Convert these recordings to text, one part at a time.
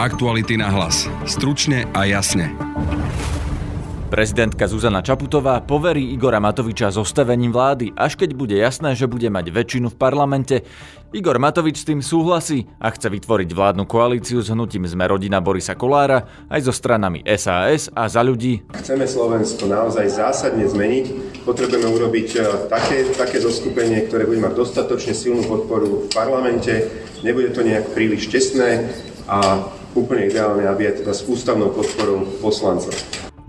Aktuality na hlas. Stručne a jasne. Prezidentka Zuzana Čaputová poverí Igora Matoviča zostavením vlády, až keď bude jasné, že bude mať väčšinu v parlamente. Igor Matovič s tým súhlasí a chce vytvoriť vládnu koalíciu s hnutím Sme rodina Borisa Kollára aj so stranami SaS a Za ľudí. Chceme Slovensko naozaj zásadne zmeniť. Potrebujeme urobiť také zoskupenie, ktoré bude mať dostatočne silnú podporu v parlamente. Nebude to nejak príliš tesné a úplne ideálne, aby je teda s ústavnou podporou poslancov.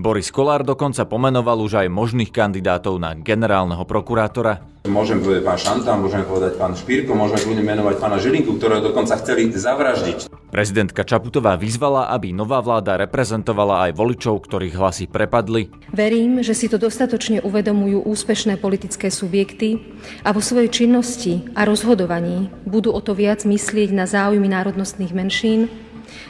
Boris Kollár dokonca pomenoval už aj možných kandidátov na generálneho prokurátora. Môžeme povedať pán Šanta, môžeme povedať pán Špírko, môžeme kľudne menovať pána Žilinku, ktorého dokonca chceli zavraždiť. Prezidentka Čaputová vyzvala, aby nová vláda reprezentovala aj voličov, ktorých hlasy prepadli. Verím, že si to dostatočne uvedomujú úspešné politické subjekty a vo svojej činnosti a rozhodovaní budú o to viac myslieť na záujmy národnostných menšín,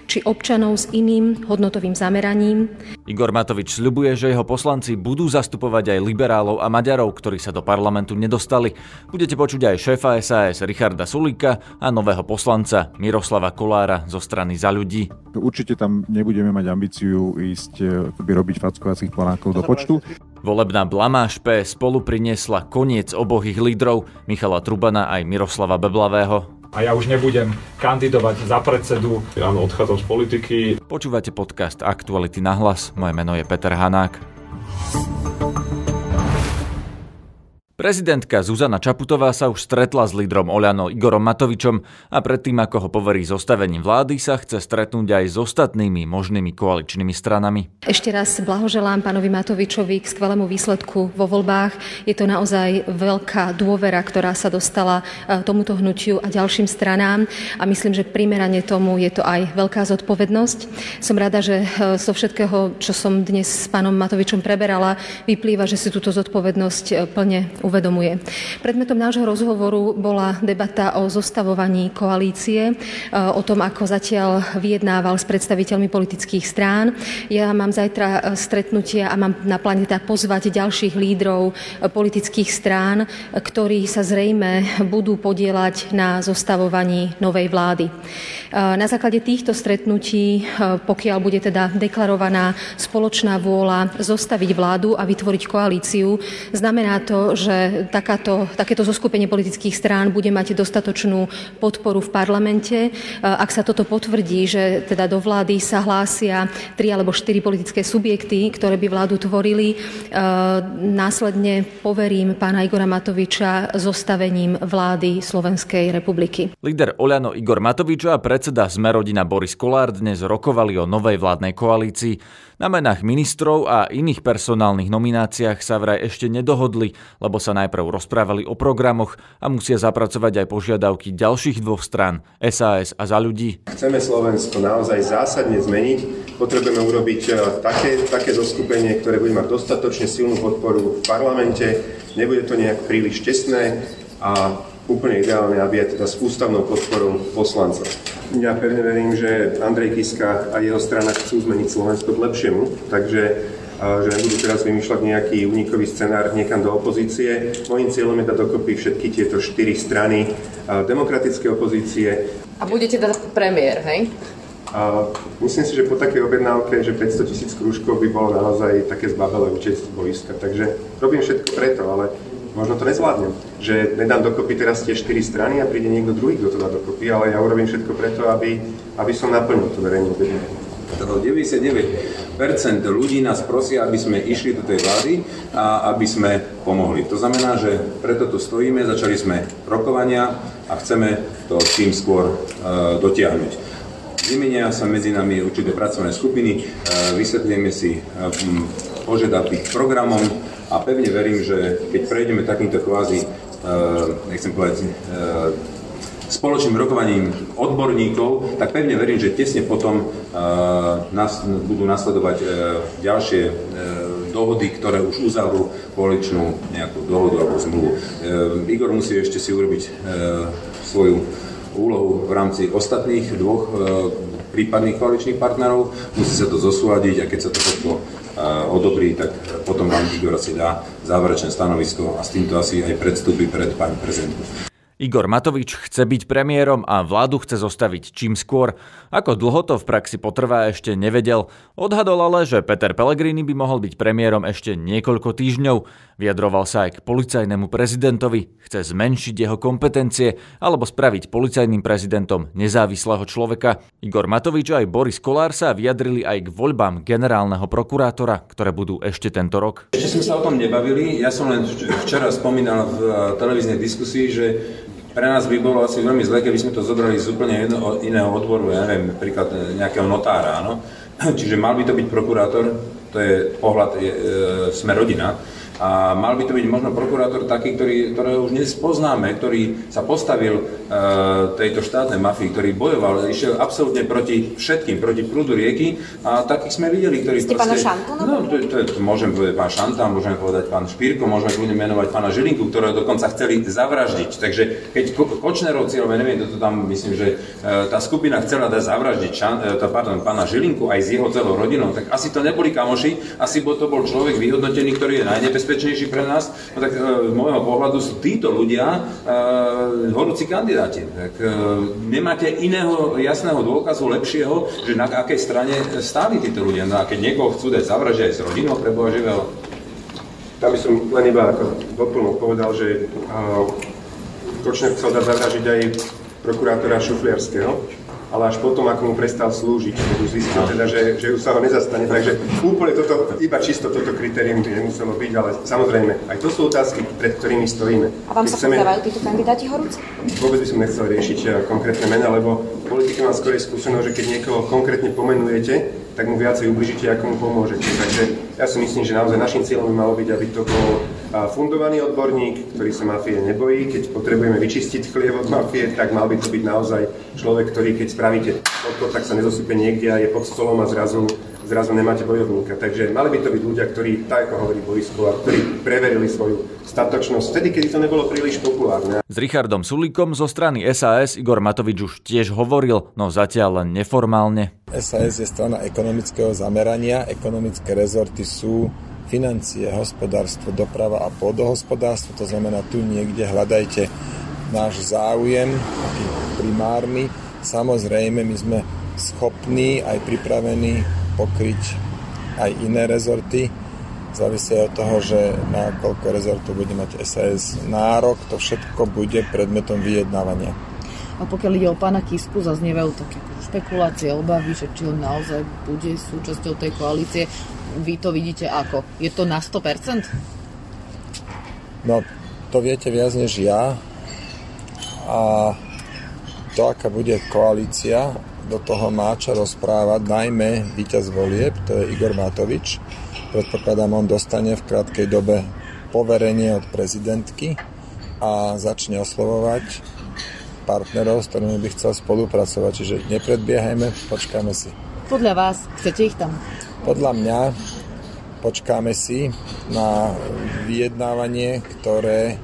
či občanov s iným hodnotovým zameraním. Igor Matovič sľubuje, že jeho poslanci budú zastupovať aj liberálov a Maďarov, ktorí sa do parlamentu nedostali. Budete počuť aj šéfa SAS Richarda Sulíka a nového poslanca Miroslava Kollára zo strany Za ľudí. Určite tam nebudeme mať ambíciu ísť robiť fackovacích planákov do počtu. Volebná blamáž PS Spolu priniesla koniec obohých lídrov, Michala Trubana aj Miroslava Beblavého. A ja už nebudem kandidovať za predsedu. Ja odchádzam z politiky. Počúvate podcast Aktuality na hlas. Moje meno je Peter Hanák. Prezidentka Zuzana Čaputová sa už stretla s lídrom OĽaNO Igorom Matovičom a predtým, ako ho poverí zostavením vlády, sa chce stretnúť aj s ostatnými možnými koaličnými stranami. Ešte raz blahoželám pánovi Matovičovi k skvelému výsledku vo voľbách. Je to naozaj veľká dôvera, ktorá sa dostala tomuto hnutiu a ďalším stranám a myslím, že primerane tomu je to aj veľká zodpovednosť. Som rada, že zo všetkého, čo som dnes s pánom Matovičom preberala, vyplýva, že si túto zodpovednosť plne uvedomuje. Predmetom nášho rozhovoru bola debata o zostavovaní koalície, o tom, ako zatiaľ vyjednával s predstaviteľmi politických strán. Ja mám zajtra stretnutie a mám na pláne pozvať ďalších lídrov politických strán, ktorí sa zrejme budú podieľať na zostavovaní novej vlády. Na základe týchto stretnutí, pokiaľ bude teda deklarovaná spoločná vôľa zostaviť vládu a vytvoriť koalíciu, znamená to, že takéto zoskupenie politických strán bude mať dostatočnú podporu v parlamente. Ak sa toto potvrdí, že teda do vlády sa hlásia 3 alebo 4 politické subjekty, ktoré by vládu tvorili, následne poverím pána Igora Matoviča zostavením vlády Slovenskej republiky. Líder OĽaNO Igor Matovič a predseda Sme rodina Boris Kollár dnes rokovali o novej vládnej koalícii. Na menách ministrov a iných personálnych nomináciách sa vraj ešte nedohodli, lebo sa najprv rozprávali o programoch a musia zapracovať aj požiadavky ďalších dvoch strán, SAS a Za ľudí. Chceme Slovensko naozaj zásadne zmeniť. Potrebujeme urobiť také zoskupenie, ktoré bude mať dostatočne silnú podporu v parlamente. Nebude to nejak príliš tesné a úplne ideálne, aby je teda s ústavnou podporou poslanca. Ja pevne verím, že Andrej Kiska a jeho strana chcú zmeniť Slovensko k lepšiemu, takže že nebudú teraz vymýšľať nejaký unikový scenár niekam do opozície. Mojím cieľom je dať dokopy všetky tieto 4 strany demokratické opozície. A budete dať premiér, hej? Myslím si, že po takej objednávke, že 500 000 krúžkov by bolo naozaj také zbabelé účastníctvo boiska. Takže robím všetko preto, ale možno to nezvládnem. Že nedám dokopy teraz tie 4 strany a príde niekto druhý, kto to dá dokopy, ale ja urobím všetko preto, aby som naplnil to verejné objednávku. 99% ľudí nás prosia, aby sme išli do tej vlády a aby sme pomohli. To znamená, že preto tu stojíme, začali sme rokovania a chceme to čím skôr dotiahnuť. Vymenia sa medzi nami určité pracovné skupiny, vysvetlíme si požiadavky programom a pevne verím, že keď prejdeme takýmto kvázi, spoločným rokovaním odborníkov, tak pevne verím, že tesne potom budú nasledovať ďalšie dohody, ktoré už uzavrú koaličnú nejakú dohodu alebo zmluvu. Igor musí ešte si urobiť svoju úlohu v rámci ostatných dvoch prípadných koaličných partnerov, musí sa to zosúladiť a keď sa to všetko odobrí, tak potom vám Igor asi dá záverečné stanovisko a s týmto asi aj predstúpi pred pani prezidentku. Igor Matovič chce byť premiérom a vládu chce zostaviť čím skôr. Ako dlho to v praxi potrvá, ešte nevedel. Odhadol ale, že Peter Pellegrini by mohol byť premiérom ešte niekoľko týždňov. Vyjadroval sa aj k policajnému prezidentovi. Chce zmenšiť jeho kompetencie alebo spraviť policajným prezidentom nezávislého človeka. Igor Matovič aj Boris Kollár sa vyjadrili aj k voľbám generálneho prokurátora, ktoré budú ešte tento rok. Ešte sme sa o tom nebavili. Ja som len včera spomínal v televíznej diskusii, že pre nás by bolo asi veľmi zle, keby sme to zobrali z úplne iného odboru, ja neviem, príklad nejakého notára, áno. Čiže mal by to byť prokurátor, to je pohľad Sme rodina, a mal by to byť možno prokurátor taký, ktorého už nespoznáme, ktorý sa postavil tejto štátnej mafii, ktorý bojoval, išiel absolútne proti všetkým, proti prúdu rieky, a takých sme videli, ktorí proste... Ste pána Šantu? No, to môžem povedať pán Šanta, môžeme povedať pán Špírko, môžeme ľudia menovať pána Žilinku, ktorého dokonca chceli zavraždiť. Takže keď Kočnerovci, alebo neviem, toto tam myslím, že tá skupina chcela dať zavraždiť pána Žilinku aj s jeho celou rodinou, tak asi to neboli kamoši, asi to bol človek vyhodnotený, ktorý je najnebezpečnejší pre nás. No tak z môjho pohľadu sú títo ľudia horúci kandidáti. Tak nemáte iného jasného dôkazu, lepšieho, že na akej strane stáli títo ľudia. No a keď niekoho chcú dať zavraždiť aj s rodinou pre Boha živého. Tam by som len iba doplnul povedal, že Kočner chcel dať zavražiť aj prokurátora Šufliarského, ale až potom, ako mu prestal slúžiť, keď už zistil teda, že už sa ho nezastane. Takže úplne toto, iba čisto toto kritérium nemuselo byť, ale samozrejme, aj to sú otázky, pred ktorými stojíme. A vám keď sa pozdávajú títo kandidáti horúci? Vôbec by som nechcel riešiť konkrétne mená, lebo politika má skorej skúsenosť, že keď niekoho konkrétne pomenujete, tak mu viacej ubližíte, ako mu pomôžete. Takže ja si myslím, že naozaj našim cieľom by malo byť, aby to bol fundovaný odborník, ktorý sa mafie nebojí. Keď potrebujeme vyčistiť chliev od mafie, tak mal by to byť naozaj človek, ktorý keď spravíte toto, tak sa nezosype niekde a je pod stolom a zrazu nemáte bojovníka. Takže mali by to byť ľudia, ktorí, tak ako hovorí Boris Kollár, ktorí preverili svoju statočnosť vtedy, kedy to nebolo príliš populárne. S Richardom Sulíkom zo strany SaS Igor Matovič už tiež hovoril, no zatiaľ len neformálne. SaS je strana ekonomického zamerania, ekonomické rezorty sú financie, hospodárstvo, doprava a pôdohospodárstvo, to znamená, tu niekde hľadajte náš záujem, taký primárny. Samozrejme, my sme schopní aj pripravení pokryť aj iné rezorty. Závisí od toho, že na koľko rezortov bude mať SaS nárok, to všetko bude predmetom vyjednávania. A pokiaľ ide o pána Kisku, zaznievajú také špekulácie, obavy, že či on naozaj bude súčasťou tej koalície. Vy to vidíte ako? Je to na 100%? No, to viete viac než ja. A to, aká bude koalícia, do toho má čo rozprávať, najmä víťaz volieb, to je Igor Matovič. Predpokladám, on dostane v krátkej dobe poverenie od prezidentky a začne oslovovať partnerov, s ktorými by chcel spolupracovať. Čiže nepredbiehajme, počkáme si. Podľa vás, chcete ich tam? Podľa mňa počkáme si na vyjednávanie, ktoré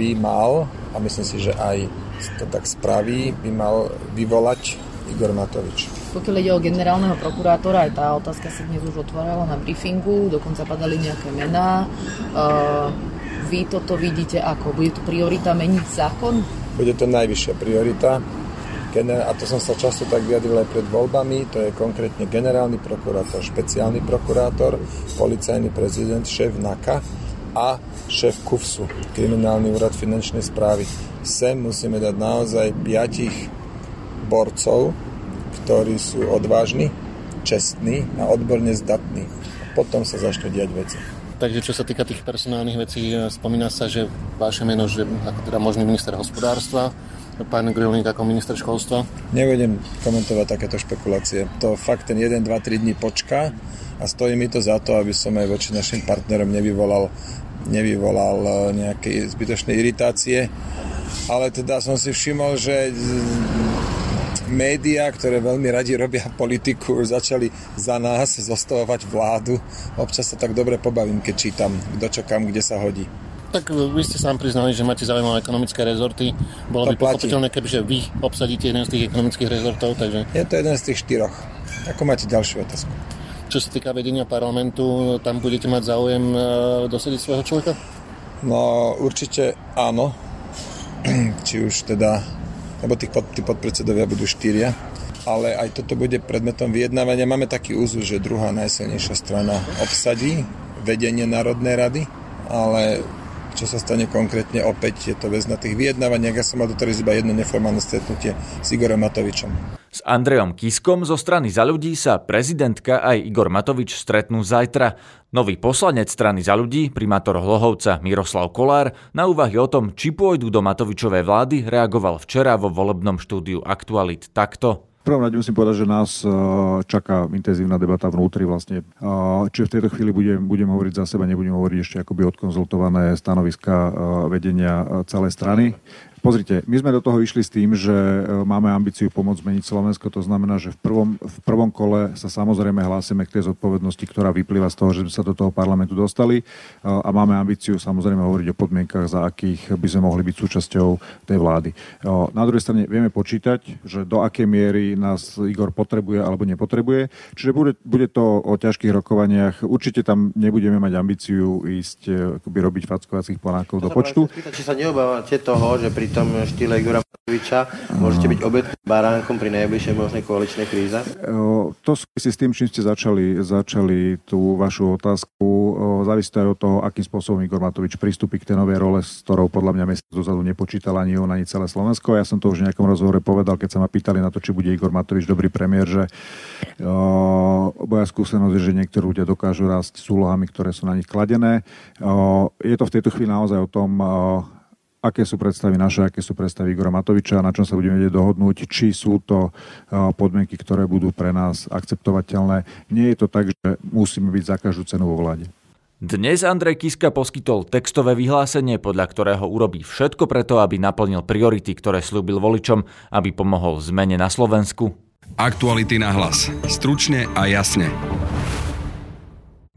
by mal, a myslím si, že aj to tak spraví, by mal vyvolať Igor Matovič. Pokiaľ ide o generálneho prokurátora, aj tá otázka sa dnes už otvárala na briefingu, dokonca padali nejaké mená. Vy toto vidíte ako? Bude to priorita meniť zákon? Bude to najvyššia priorita. A to som sa často tak vyjadril aj pred voľbami, to je konkrétne generálny prokurátor, špeciálny prokurátor, policajný prezident, šéf NAKA a šéf KUFSu, Kriminálny úrad finančnej správy. Sem musíme dať naozaj 5 borcov, ktorí sú odvážni, čestní a odborne zdatní. Potom sa začnú diať veci. Takže čo sa týka tých personálnych vecí, spomína sa, že vaše meno, že ako teda možný minister hospodárstva, pán Grillník ako minister školstva? Nebudem komentovať takéto špekulácie. To fakt ten 1, 2, 3 dní počká a stojí mi to za to, aby som aj voči našim partnerom nevyvolal nejaké zbytočné iritácie. Ale teda som si všimol, že médiá, ktoré veľmi radi robia politiku, už začali za nás zostavovať vládu. Občas sa tak dobre pobavím, keď čítam, kto čo kam, kde sa hodí. Tak vy ste sám priznali, že máte zaujímavé ekonomické rezorty. Bolo by pochopiteľné, kebyže vy obsadíte jeden z tých ekonomických rezortov, takže... Je to jeden z tých 4. Ako máte ďalšiu otázku? Čo sa týka vedenia parlamentu, tam budete mať záujem dosadiť svojho človeka? No, určite áno. či už teda, lebo tí podpredsedovia budú 4, ale aj toto bude predmetom vyjednávania. Máme taký úzus, že druhá najsilnejšia strana obsadí vedenie Národnej rady, ale čo sa stane konkrétne, opäť je to vec na tých vyjednávaniach. Ja som mal doteraz iba jedno neformálne stretnutie s Igorom Matovičom. S Andrejom Kiskom zo strany Za ľudí sa prezidentka aj Igor Matovič stretnú zajtra. Nový poslanec strany Za ľudí, primátor Hlohovca Miroslav Kollár, na úvahy o tom, či pôjdu do Matovičovej vlády, reagoval včera vo volebnom štúdiu Aktualit takto. V prvom rade musím povedať, že nás čaká intenzívna debata vnútri vlastne. Čiže v tejto chvíli budem hovoriť za seba, nebudem hovoriť ešte akoby odkonzultované stanoviska vedenia celej strany. Pozrite, my sme do toho išli s tým, že máme ambíciu pomôcť zmeniť Slovensko, to znamená, že v prvom kole sa samozrejme hlásime k tej zodpovednosti, ktorá vyplýva z toho, že sme sa do toho parlamentu dostali a máme ambíciu samozrejme hovoriť o podmienkach, za akých by sme mohli byť súčasťou tej vlády. Na druhej strane vieme počítať, že do akej miery nás Igor potrebuje alebo nepotrebuje, čiže bude to o ťažkých rokovaniach, určite tam nebudeme mať ambíciu ísť akoby robiť fackovacích panákov do počtu. Spýtať, či sa neobávate toho, že v tom štýle Igora Matoviča môžete byť obetným baránkom pri najbližšej možnej koaličnej kríze? To súvisí s tým, čím ste začali tú vašu otázku. Závisí to aj od toho, akým spôsobom Igor Matovič pristúpi k tej novej role, s ktorou podľa mňa mesiac dozadu nepočítala ani on, ani celé Slovensko. Ja som to už v nejakom rozhovore povedal, keď sa ma pýtali na to, či bude Igor Matovič dobrý premiér, že moja skúsenosť je, že niektorí ľudia dokážu rásť s úlohami, ktoré sú na nich kladené. Je to v tejto chvíli naozaj o tom, aké sú predstavy naše, aké sú predstavy Igora Matoviča, na čom sa budeme vedieť dohodnúť, či sú to podmienky, ktoré budú pre nás akceptovateľné. Nie je to tak, že musíme byť za každú cenu vo vláde. Dnes Andrej Kiska poskytol textové vyhlásenie, podľa ktorého urobí všetko preto, aby naplnil priority, ktoré slúbil voličom, aby pomohol zmene na Slovensku. Aktuality na hlas. Stručne a jasne.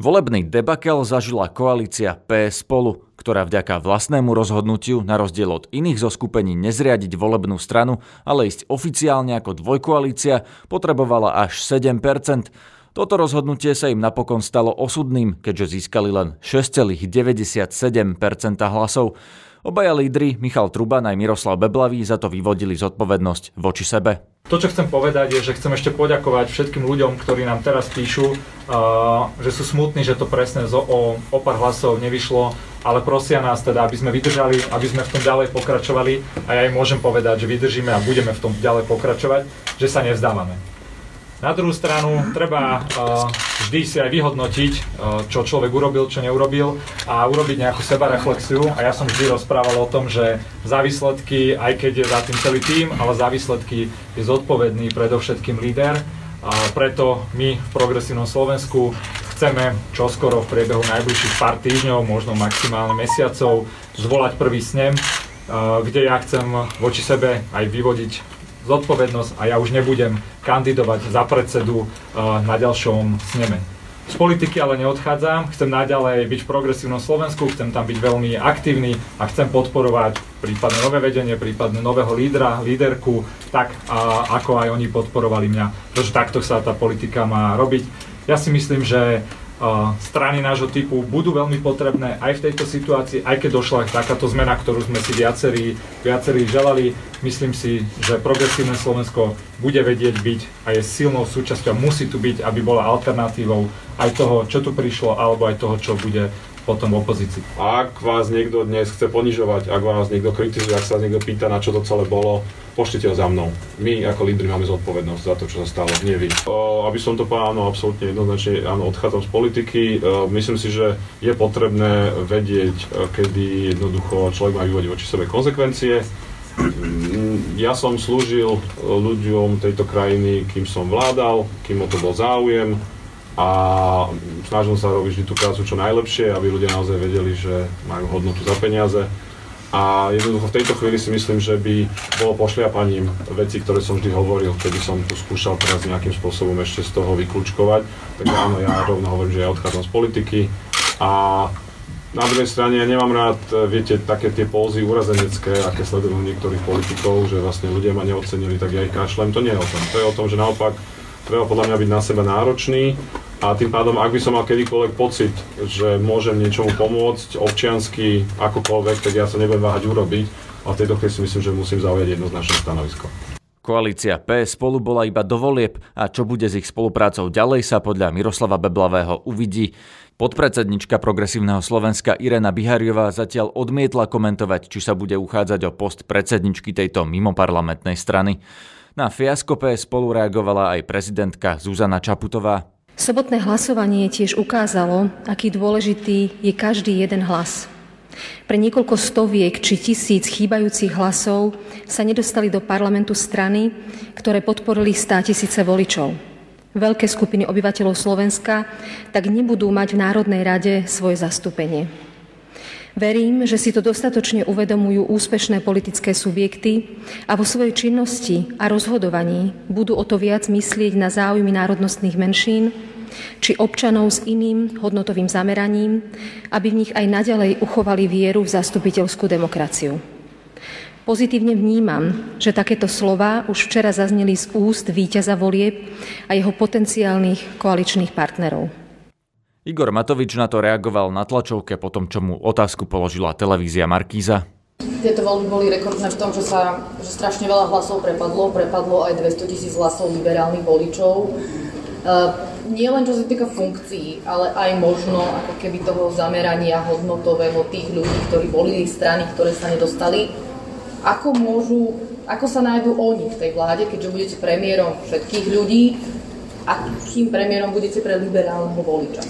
Volebný debakel zažila koalícia PS Spolu, ktorá vďaka vlastnému rozhodnutiu, na rozdiel od iných zoskupení nezriadiť volebnú stranu, ale ísť oficiálne ako dvojkoalícia, potrebovala až 7%. Toto rozhodnutie sa im napokon stalo osudným, keďže získali len 6,97% hlasov. Obaja lídri, Michal Truban aj Miroslav Beblavý, za to vyvodili zodpovednosť voči sebe. To, čo chcem povedať, je, že chcem ešte poďakovať všetkým ľuďom, ktorí nám teraz píšu, že sú smutní, že to presne o pár hlasov nevyšlo, ale prosia nás teda, aby sme vydržali, aby sme v tom ďalej pokračovali, a ja im môžem povedať, že vydržíme a budeme v tom ďalej pokračovať, že sa nevzdávame. Na druhú stranu treba vždy si aj vyhodnotiť, čo človek urobil, čo neurobil, a urobiť nejakú sebareflexiu. A ja som vždy rozprával o tom, že za výsledky, aj keď je za tým celý tím, ale za výsledky je zodpovedný predovšetkým líder. A preto my v Progresívnom Slovensku chceme čoskoro v priebehu najbližších pár týždňov, možno maximálne mesiacov, zvolať prvý snem, kde ja chcem voči sebe aj vyvodiť zodpovednosť a ja už nebudem kandidovať za predsedu na ďalšom sneme. Z politiky ale neodchádzam, chcem naďalej byť v Progresívnom Slovensku, chcem tam byť veľmi aktívny a chcem podporovať prípadne nové vedenie, prípadne nového lídra, líderku, tak ako aj oni podporovali mňa, pretože takto sa tá politika má robiť. Ja si myslím, že strany nášho typu budú veľmi potrebné aj v tejto situácii, aj keď došla takáto zmena, ktorú sme si viacerí želali. Myslím si, že Progresívne Slovensko bude vedieť byť a je silnou súčasťou, musí tu byť, aby bola alternatívou aj toho, čo tu prišlo, alebo aj toho, čo bude potom v opozícii. Ak vás niekto dnes chce ponižovať, ak vás niekto kritizuje, ak sa vás niekto pýta, na čo to celé bolo, pošlite ho za mnou. My ako lídri máme zodpovednosť za to, čo sa stalo, nie vy. Aby som to povedal, áno, absolútne jednoznačne, áno, odchádzam z politiky. Myslím si, že je potrebné vedieť, kedy jednoducho človek má vyvodiť voči sebe konsekvencie. Ja som slúžil ľuďom tejto krajiny, kým som vládal, kým o to bol záujem, a snažil sa robiť vždy tú prácu čo najlepšie, aby ľudia naozaj vedeli, že majú hodnotu za peniaze. A jednoducho v tejto chvíli si myslím, že by bolo pošliapaním veci, ktoré som vždy hovoril, keby som tu skúšal teraz nejakým spôsobom ešte z toho vyklúčkovať. Takže áno, ja rovno hovorím, že ja odchádzam z politiky. A na druhej strane, ja nemám rád, viete, také tie pózy urazenecké, aké sledujú niektorých politikov, že vlastne ľudia ma neocenili, tak ja ich kašlem. To nie je o tom. To je o tom, že naopak treba podľa mňa byť na seba náročný, a tým pádom, ak by som mal kedykoľvek pocit, že môžem niečomu pomôcť občiansky, akokoľvek, tak ja sa nebudem váhať urobiť. A v tejto chvíli si myslím, že musím zaujať jednoznačné stanovisko. Koalícia PS Spolu bola iba do volieb a čo bude s ich spoluprácou ďalej sa podľa Miroslava Beblavého uvidí. Podpredsednička Progresívneho Slovenska Irena Bihariová zatiaľ odmietla komentovať, či sa bude uchádzať o post predsedničky tejto mimoparlamentnej strany. Na fiasko PS Spolu reagovala aj prezidentka Zuzana Čaputová. Sobotné hlasovanie tiež ukázalo, aký dôležitý je každý jeden hlas. Pre niekoľko stoviek či tisíc chýbajúcich hlasov sa nedostali do parlamentu strany, ktoré podporili 100 000 voličov. Veľké skupiny obyvateľov Slovenska tak nebudú mať v Národnej rade svoje zastúpenie. Verím, že si to dostatočne uvedomujú úspešné politické subjekty a vo svojej činnosti a rozhodovaní budú o to viac myslieť na záujmy národnostných menšín, či občanov s iným hodnotovým zameraním, aby v nich aj naďalej uchovali vieru v zastupiteľskú demokraciu. Pozitívne vnímam, že takéto slová už včera zazneli z úst víťaza volieb a jeho potenciálnych koaličných partnerov. Igor Matovič na to reagoval na tlačovke po tom, čo mu otázku položila televízia Markíza. Tieto voľby boli rekordné v tom, že strašne veľa hlasov prepadlo aj 200 000 hlasov liberálnych voličov. Nie len čo sa týka funkcií, ale aj možno ako keby toho zamerania hodnotového tých ľudí, ktorí volili strany, ktoré sa nedostali. Ako sa nájdú oni v tej vláde, keďže budete premiérom všetkých ľudí, akým premiérom budete pre liberálneho voliča?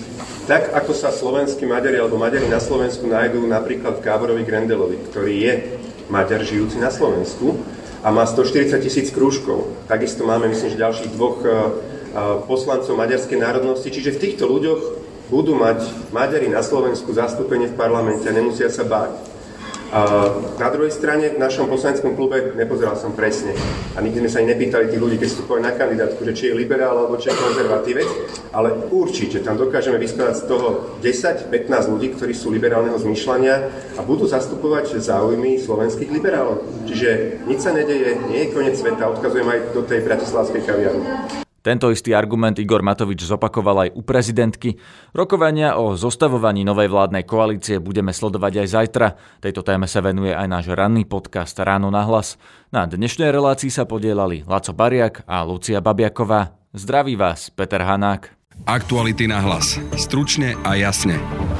Tak ako sa slovenskí Maďari alebo Maďari na Slovensku nájdú napríklad v Gáborovi Grendelovi, ktorý je Maďar žijúci na Slovensku a má 140 000 krúžkov. Takisto máme, myslím, že ďalších dvoch poslancov maďarskej národnosti, čiže v týchto ľuďoch budú mať Maďari na Slovensku zastúpenie v parlamente a nemusia sa báť. Na druhej strane v našom poslaneckom klube, nepozeral som presne a nikdy sme sa ani nepýtali tých ľudí, keď vstupovali na kandidátku, že či je liberál alebo či je konzervatívec, ale určite tam dokážeme vyskladať z toho 10-15 ľudí, ktorí sú liberálneho zmýšľania a budú zastupovať záujmy slovenských liberálov. Čiže nič sa nedeje, nie je koniec sveta, odkazujem aj do tej bratislavskej kaviarne. Tento istý argument Igor Matovič zopakoval aj u prezidentky. Rokovania o zostavovaní novej vládnej koalície budeme sledovať aj zajtra. Tejto téme sa venuje aj náš ranný podcast Ráno na hlas. Na dnešnej relácii sa podielali Laco Bariak a Lucia Babiaková. Zdraví vás, Peter Hanák. Aktuality na hlas. Stručne a jasne.